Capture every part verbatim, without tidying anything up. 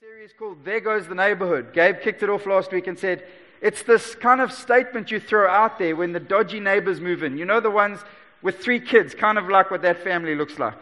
series called There Goes the Neighborhood. Gabe kicked it off last week and said, it's this kind of statement you throw out there when the dodgy neighbors move in. You know, the ones with three kids, kind of like what that family looks like.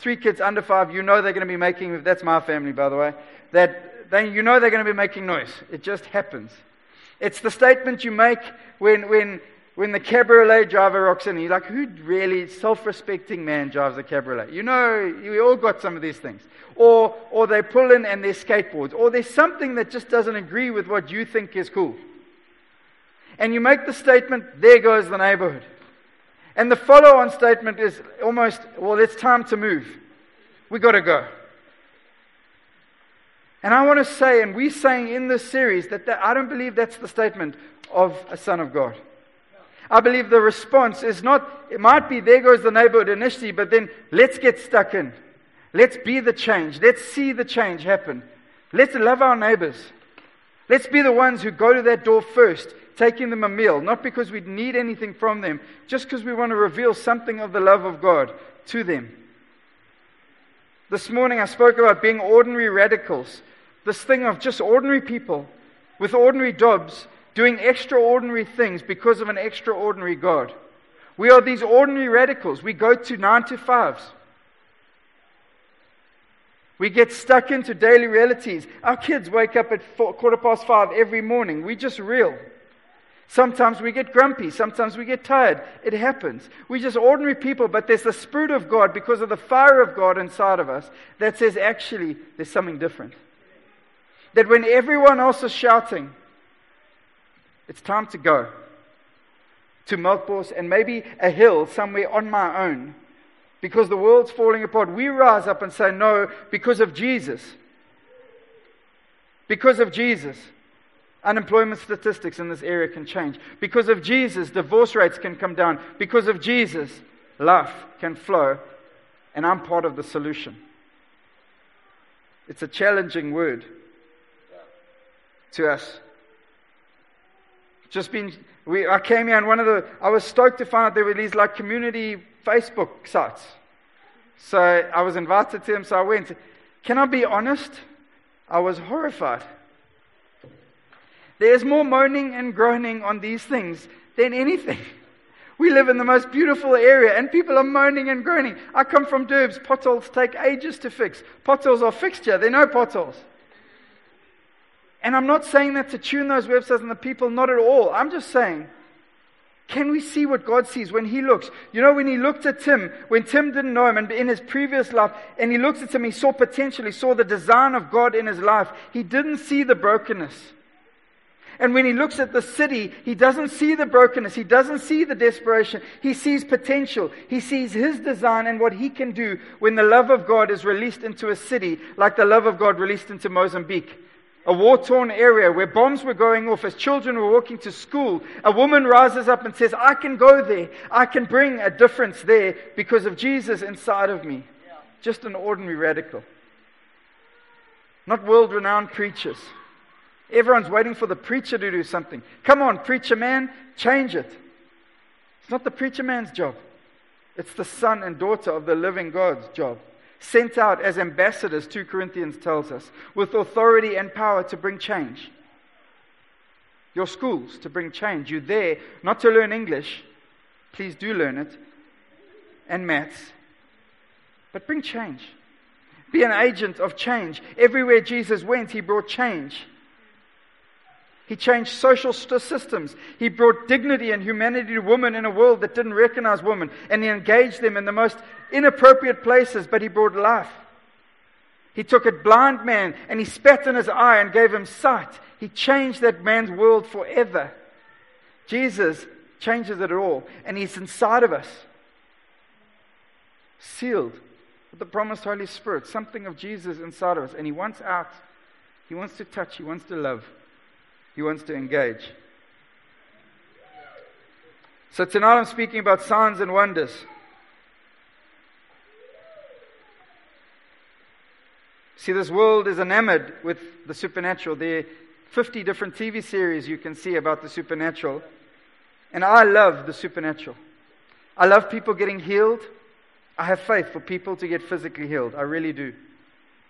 Three kids under five, you know they're going to be making, if that's my family, by the way, that they, you know they're going to be making noise. It just happens. It's the statement you make when, when, when the cabriolet driver rocks in. You're like, who really self-respecting man drives a cabriolet? You know, we all got some of these things. Or, or they pull in and they're skateboards. Or there's something that just doesn't agree with what you think is cool. And you make the statement, there goes the neighborhood. And the follow-on statement is almost, well, it's time to move. We got to go. And I want to say, and we're saying in this series, that, that I don't believe that's the statement of a son of God. I believe the response is not, it might be, there goes the neighborhood initially, but then let's get stuck in. Let's be the change. Let's see the change happen. Let's love our neighbors. Let's be the ones who go to that door first, taking them a meal, not because we need anything from them, just because we want to reveal something of the love of God to them. This morning I spoke about being ordinary radicals, this thing of just ordinary people with ordinary jobs doing extraordinary things because of an extraordinary God. We are these ordinary radicals. We go to nine to fives. We get stuck into daily realities. Our kids wake up at four, quarter past five every morning. We're just real. Sometimes we get grumpy. Sometimes we get tired. It happens. We're just ordinary people, but there's the Spirit of God because of the fire of God inside of us that says, actually, there's something different. That when everyone else is shouting, it's time to go to Melkbos and maybe a hill somewhere on my own. Because the world's falling apart, we rise up and say no because of Jesus. Because of Jesus, unemployment statistics in this area can change. Because of Jesus, divorce rates can come down. Because of Jesus, life can flow, and I'm part of the solution. It's a challenging word to us. Just been, we, I came here and one of the, I was stoked to find out there were these like community Facebook sites. So I was invited to them, so I went. Can I be honest? I was horrified. There's more moaning and groaning on these things than anything. We live in the most beautiful area and people are moaning and groaning. I come from Derbs. Potholes take ages to fix. Potholes are fixture. There are no potholes. And I'm not saying that to tune those websites and the people, not at all. I'm just saying, can we see what God sees when He looks? You know, when He looked at Tim, when Tim didn't know Him and in his previous life, and He looked at Tim, He saw potential, He saw the design of God in his life. He didn't see the brokenness. And when He looks at the city, He doesn't see the brokenness. He doesn't see the desperation. He sees potential. He sees His design and what He can do when the love of God is released into a city, like the love of God released into Mozambique. A war-torn area where bombs were going off as children were walking to school. A woman rises up and says, I can go there. I can bring a difference there because of Jesus inside of me. Yeah. Just an ordinary radical. Not world-renowned preachers. Everyone's waiting for the preacher to do something. Come on, preacher man, change it. It's not the preacher man's job. It's the son and daughter of the living God's job. Sent out as ambassadors, two Corinthians tells us, with authority and power to bring change. Your schools to bring change. You're there not to learn English. Please do learn it. And maths. But bring change. Be an agent of change. Everywhere Jesus went, He brought change. He changed social systems. He brought dignity and humanity to women in a world that didn't recognize women. And He engaged them in the most inappropriate places, but He brought life. He took a blind man and He spat in his eye and gave him sight. He changed that man's world forever. Jesus changes it all, and He's inside of us. Sealed with the promised Holy Spirit, something of Jesus inside of us. And He wants out. He wants to touch. He wants to love. He wants to engage. So tonight I'm speaking about signs and wonders. See, this world is enamored with the supernatural. There are fifty different T V series you can see about the supernatural. And I love the supernatural. I love people getting healed. I have faith for people to get physically healed. I really do.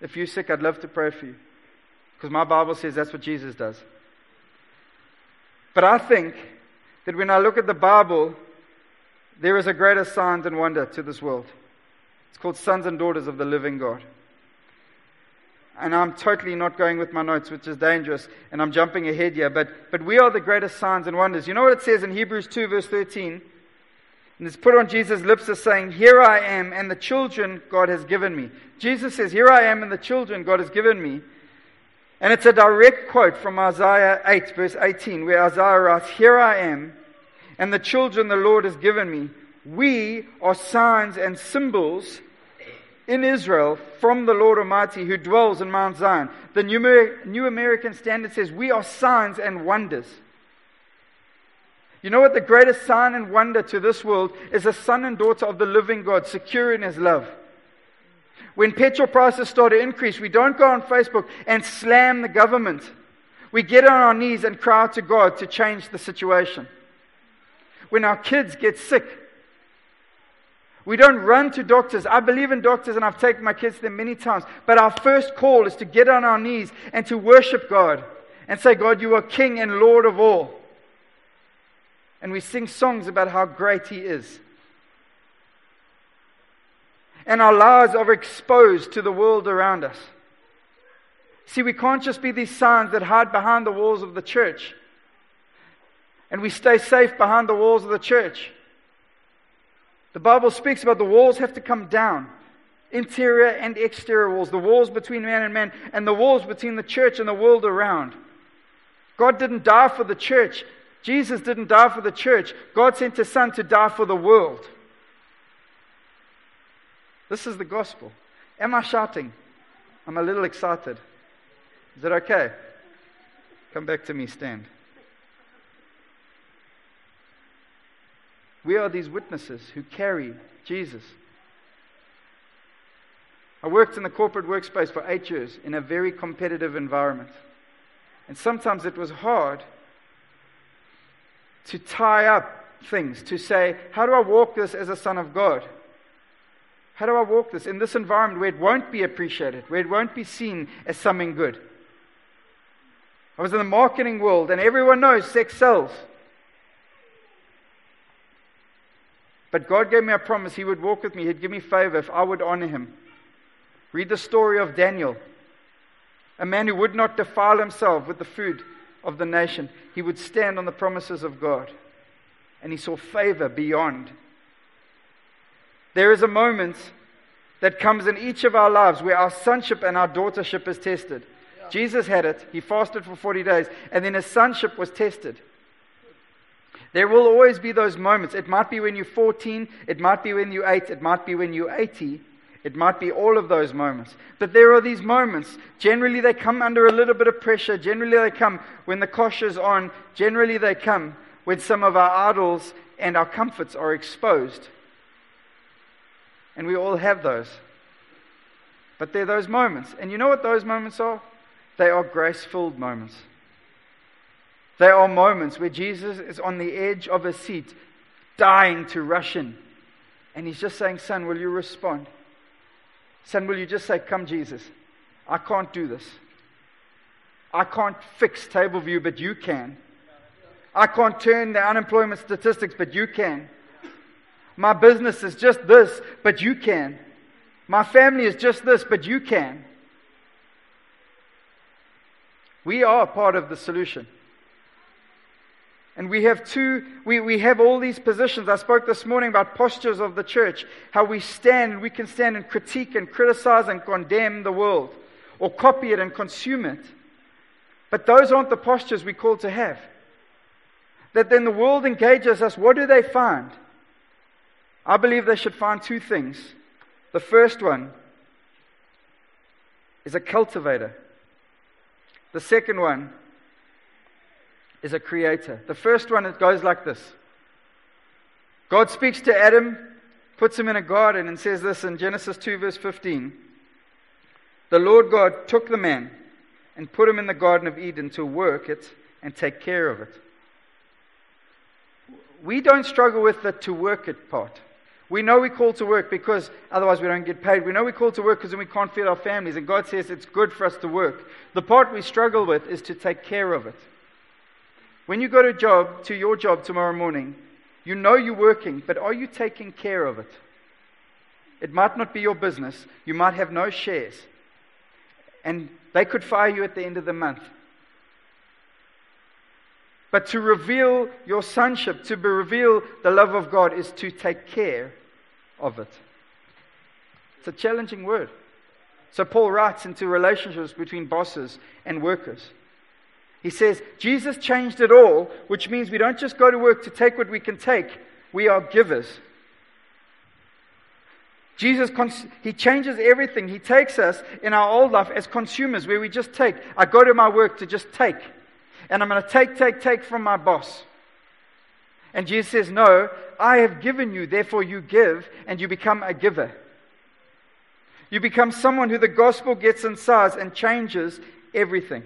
If you're sick, I'd love to pray for you. Because my Bible says that's what Jesus does. But I think that when I look at the Bible, there is a greater sign and wonder to this world. It's called Sons and Daughters of the Living God. And I'm totally not going with my notes, which is dangerous, and I'm jumping ahead here, but, but we are the greatest signs and wonders. You know what it says in Hebrews two, verse thirteen? And it's put on Jesus' lips as saying, "Here I am, and the children God has given me." Jesus says, "Here I am, and the children God has given me." And it's a direct quote from Isaiah eight, verse eighteen, where Isaiah writes, "Here I am, and the children the Lord has given me." We are signs and symbols in Israel from the Lord Almighty who dwells in Mount Zion. The New American Standard says we are signs and wonders. You know what the greatest sign and wonder to this world is? A son and daughter of the living God, secure in his love. When petrol prices start to increase, we don't go on Facebook and slam the government. We get on our knees and cry out to God to change the situation. When our kids get sick, we don't run to doctors. I believe in doctors, and I've taken my kids to them many times. But our first call is to get on our knees and to worship God and say, "God, you are King and Lord of all." And we sing songs about how great He is. And our lives are exposed to the world around us. See, we can't just be these signs that hide behind the walls of the church. And we stay safe behind the walls of the church. The Bible speaks about the walls have to come down. Interior and exterior walls. The walls between man and man. And the walls between the church and the world around. God didn't die for the church. Jesus didn't die for the church. God sent His Son to die for the world. This is the gospel. Am I shouting? I'm a little excited. Is it okay? Come back to me, stand. We are these witnesses who carry Jesus. I worked in the corporate workspace for eight years in a very competitive environment. And sometimes it was hard to tie up things, to say, how do I walk this as a son of God? How do I walk this in this environment where it won't be appreciated, where it won't be seen as something good? I was in the marketing world, and everyone knows sex sells. But God gave me a promise. He would walk with me. He'd give me favor if I would honor Him. Read the story of Daniel, a man who would not defile himself with the food of the nation. He would stand on the promises of God. And he saw favor beyond. There is a moment that comes in each of our lives where our sonship and our daughtership is tested. Yeah. Jesus had it. He fasted for forty days. And then His sonship was tested. There will always be those moments. It might be when you're fourteen. It might be when you're eight. It might be when you're eighty. It might be all of those moments. But there are these moments. Generally, they come under a little bit of pressure. Generally, they come when the kosh is on. Generally, they come when some of our idols and our comforts are exposed. And we all have those. But they're those moments. And you know what those moments are? They are grace-filled moments. There are moments where Jesus is on the edge of a seat, dying to rush in. And He's just saying, "Son, will you respond? Son, will you just say, 'Come, Jesus, I can't do this. I can't fix table view, but you can. I can't turn the unemployment statistics, but you can. My business is just this, but you can. My family is just this, but you can.'" We are part of the solution. And we have two, we, we have all these positions. I spoke this morning about postures of the church, how we stand, we can stand and critique and criticize and condemn the world, or copy it and consume it. But those aren't the postures we're called to have. That then the world engages us, what do they find? I believe they should find two things. The first one is a cultivator. The second one is a creator. The first one, it goes like this. God speaks to Adam, puts him in a garden, and says this in Genesis two verse fifteen. "The Lord God took the man and put him in the Garden of Eden to work it and take care of it." We don't struggle with the "to work it" part. We know we're called to work because otherwise we don't get paid. We know we're called to work because then we can't feed our families. And God says it's good for us to work. The part we struggle with is to take care of it. When you go to job, to your job tomorrow morning, you know you're working, but are you taking care of it? It might not be your business. You might have no shares. And they could fire you at the end of the month. But to reveal your sonship, to reveal the love of God, is to take care of it. It's a challenging word. So Paul writes into relationships between bosses and workers. He says, Jesus changed it all, which means we don't just go to work to take what we can take. We are givers. Jesus, he changes everything. He takes us in our old life as consumers, where we just take. I go to my work to just take. And I'm going to take, take, take from my boss. And Jesus says, no, I have given you, therefore you give, and you become a giver. You become someone who the gospel gets inside and changes everything.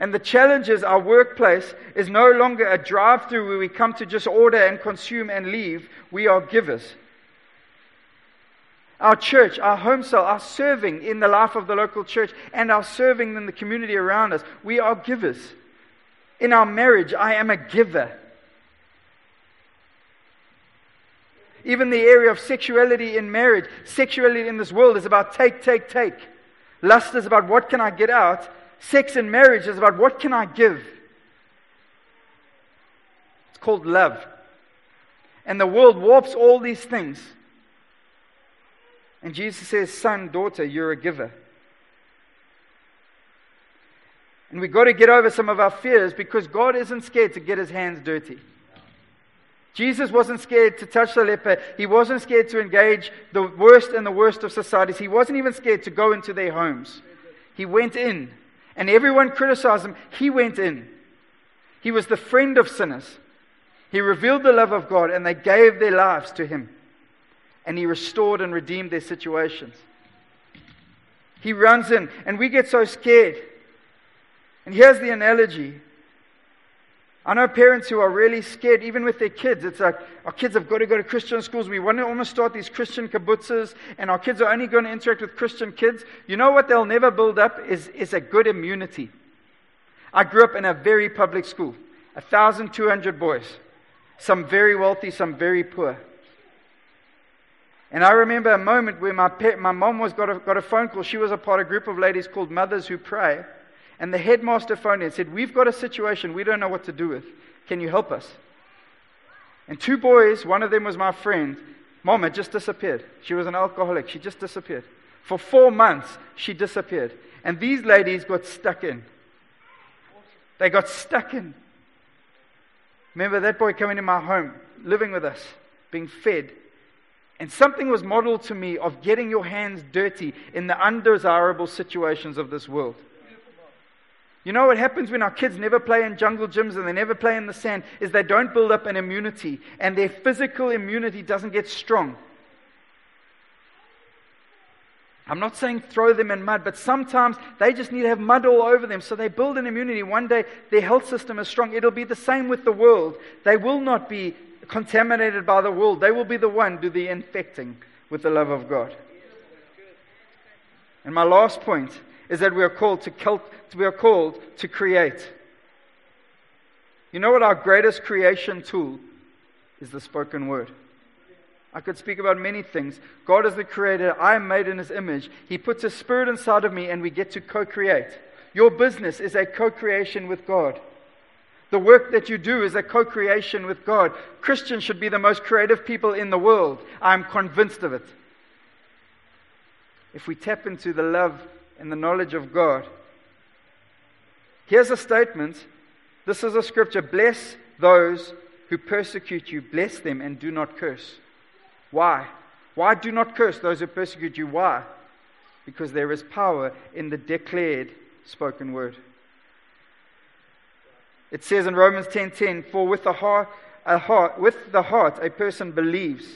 And the challenge is our workplace is no longer a drive-through where we come to just order and consume and leave. We are givers. Our church, our home cell, our serving in the life of the local church, and our serving in the community around us. We are givers. In our marriage, I am a giver. Even the area of sexuality in marriage, sexuality in this world is about take, take, take. Lust is about what can I get out. Sex in marriage is about what can I give. It's called love. And the world warps all these things. And Jesus says, son, daughter, you're a giver. And we've got to get over some of our fears, because God isn't scared to get his hands dirty. Jesus wasn't scared to touch the leper. He wasn't scared to engage the worst and the worst of societies. He wasn't even scared to go into their homes. He went in. And everyone criticized him. He went in. He was the friend of sinners. He revealed the love of God, and they gave their lives to him. And he restored and redeemed their situations. He runs in, and we get so scared. And here's the analogy. I know parents who are really scared, even with their kids. It's like, our kids have got to go to Christian schools. We want to almost start these Christian kibbutzes, and our kids are only going to interact with Christian kids. You know what they'll never build up is, is a good immunity. I grew up in a very public school. one thousand two hundred boys. Some very wealthy, some very poor. And I remember a moment where my pet, my mom was got a, got a phone call. She was a part of a group of ladies called Mothers Who Pray. And the headmaster phoned in and said, we've got a situation we don't know what to do with. Can you help us? And two boys, one of them was my friend. Mom had just disappeared. She was an alcoholic. She just disappeared. For four months, she disappeared. And these ladies got stuck in. They got stuck in. Remember that boy coming to my home, living with us, being fed. And something was modeled to me of getting your hands dirty in the undesirable situations of this world. You know what happens when our kids never play in jungle gyms and they never play in the sand is they don't build up an immunity, and their physical immunity doesn't get strong. I'm not saying throw them in mud, but sometimes they just need to have mud all over them, so they build an immunity. One day their health system is strong. It'll be the same with the world. They will not be contaminated by the world. They will be the one do the infecting with the love of God. And my last point is that we are called to cult, we are called to create. You know what our greatest creation tool is? The spoken word. I could speak about many things. God is the creator. I am made in his image. He puts his spirit inside of me, and we get to co-create. Your business is a co-creation with God. The work that you do is a co-creation with God. Christians should be the most creative people in the world. I'm convinced of it. If we tap into the love and the knowledge of God. Here's a statement. This is a scripture. Bless those who persecute you. Bless them and do not curse. Why? Why do not curse those who persecute you? Why? Because there is power in the declared spoken word. It says in Romans ten ten, for with the heart, a heart, with the heart a person believes,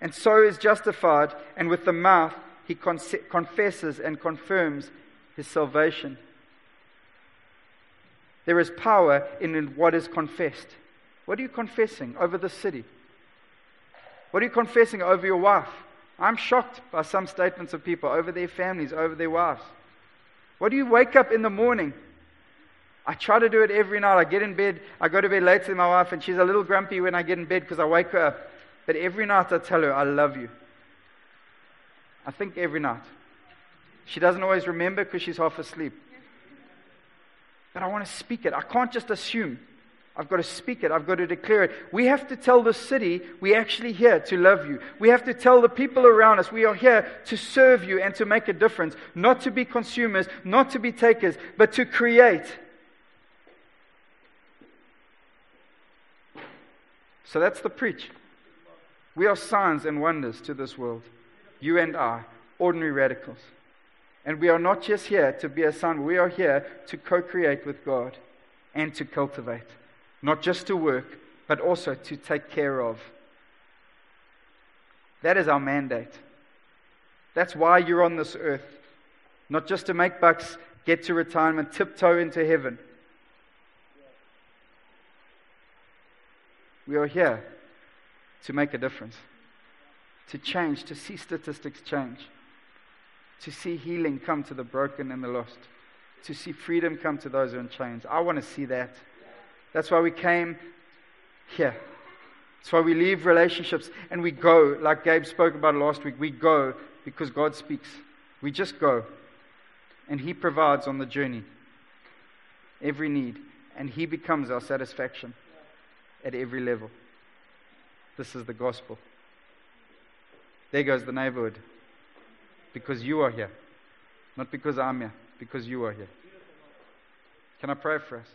and so is justified, and with the mouth he con- confesses and confirms his salvation. There is power in what is confessed. What are you confessing over the city? What are you confessing over your wife? I'm shocked by some statements of people over their families, over their wives. What do you wake up in the morning? I try to do it every night. I get in bed. I go to bed later than my wife, and she's a little grumpy when I get in bed because I wake her up. But every night I tell her, I love you. I think every night. She doesn't always remember because she's half asleep. But I want to speak it. I can't just assume. I've got to speak it. I've got to declare it. We have to tell the city we're actually here to love you. We have to tell the people around us we are here to serve you and to make a difference. Not to be consumers, not to be takers, but to create. So that's the preach. We are signs and wonders to this world. You and I, ordinary radicals. And we are not just here to be a sign. We are here to co-create with God and to cultivate. Not just to work, but also to take care of. That is our mandate. That's why you're on this earth. Not just to make bucks, get to retirement, tiptoe into heaven. We are here to make a difference. To change, to see statistics change. To see healing come to the broken and the lost. To see freedom come to those who are in chains. I want to see that. That's why we came here. That's why we leave relationships and we go, like Gabe spoke about last week, we go because God speaks. We just go. And He provides on the journey every need. And He becomes our satisfaction at every level. This is the gospel. There goes the neighborhood. Because you are here. Not because I'm here. Because you are here. Can I pray for us?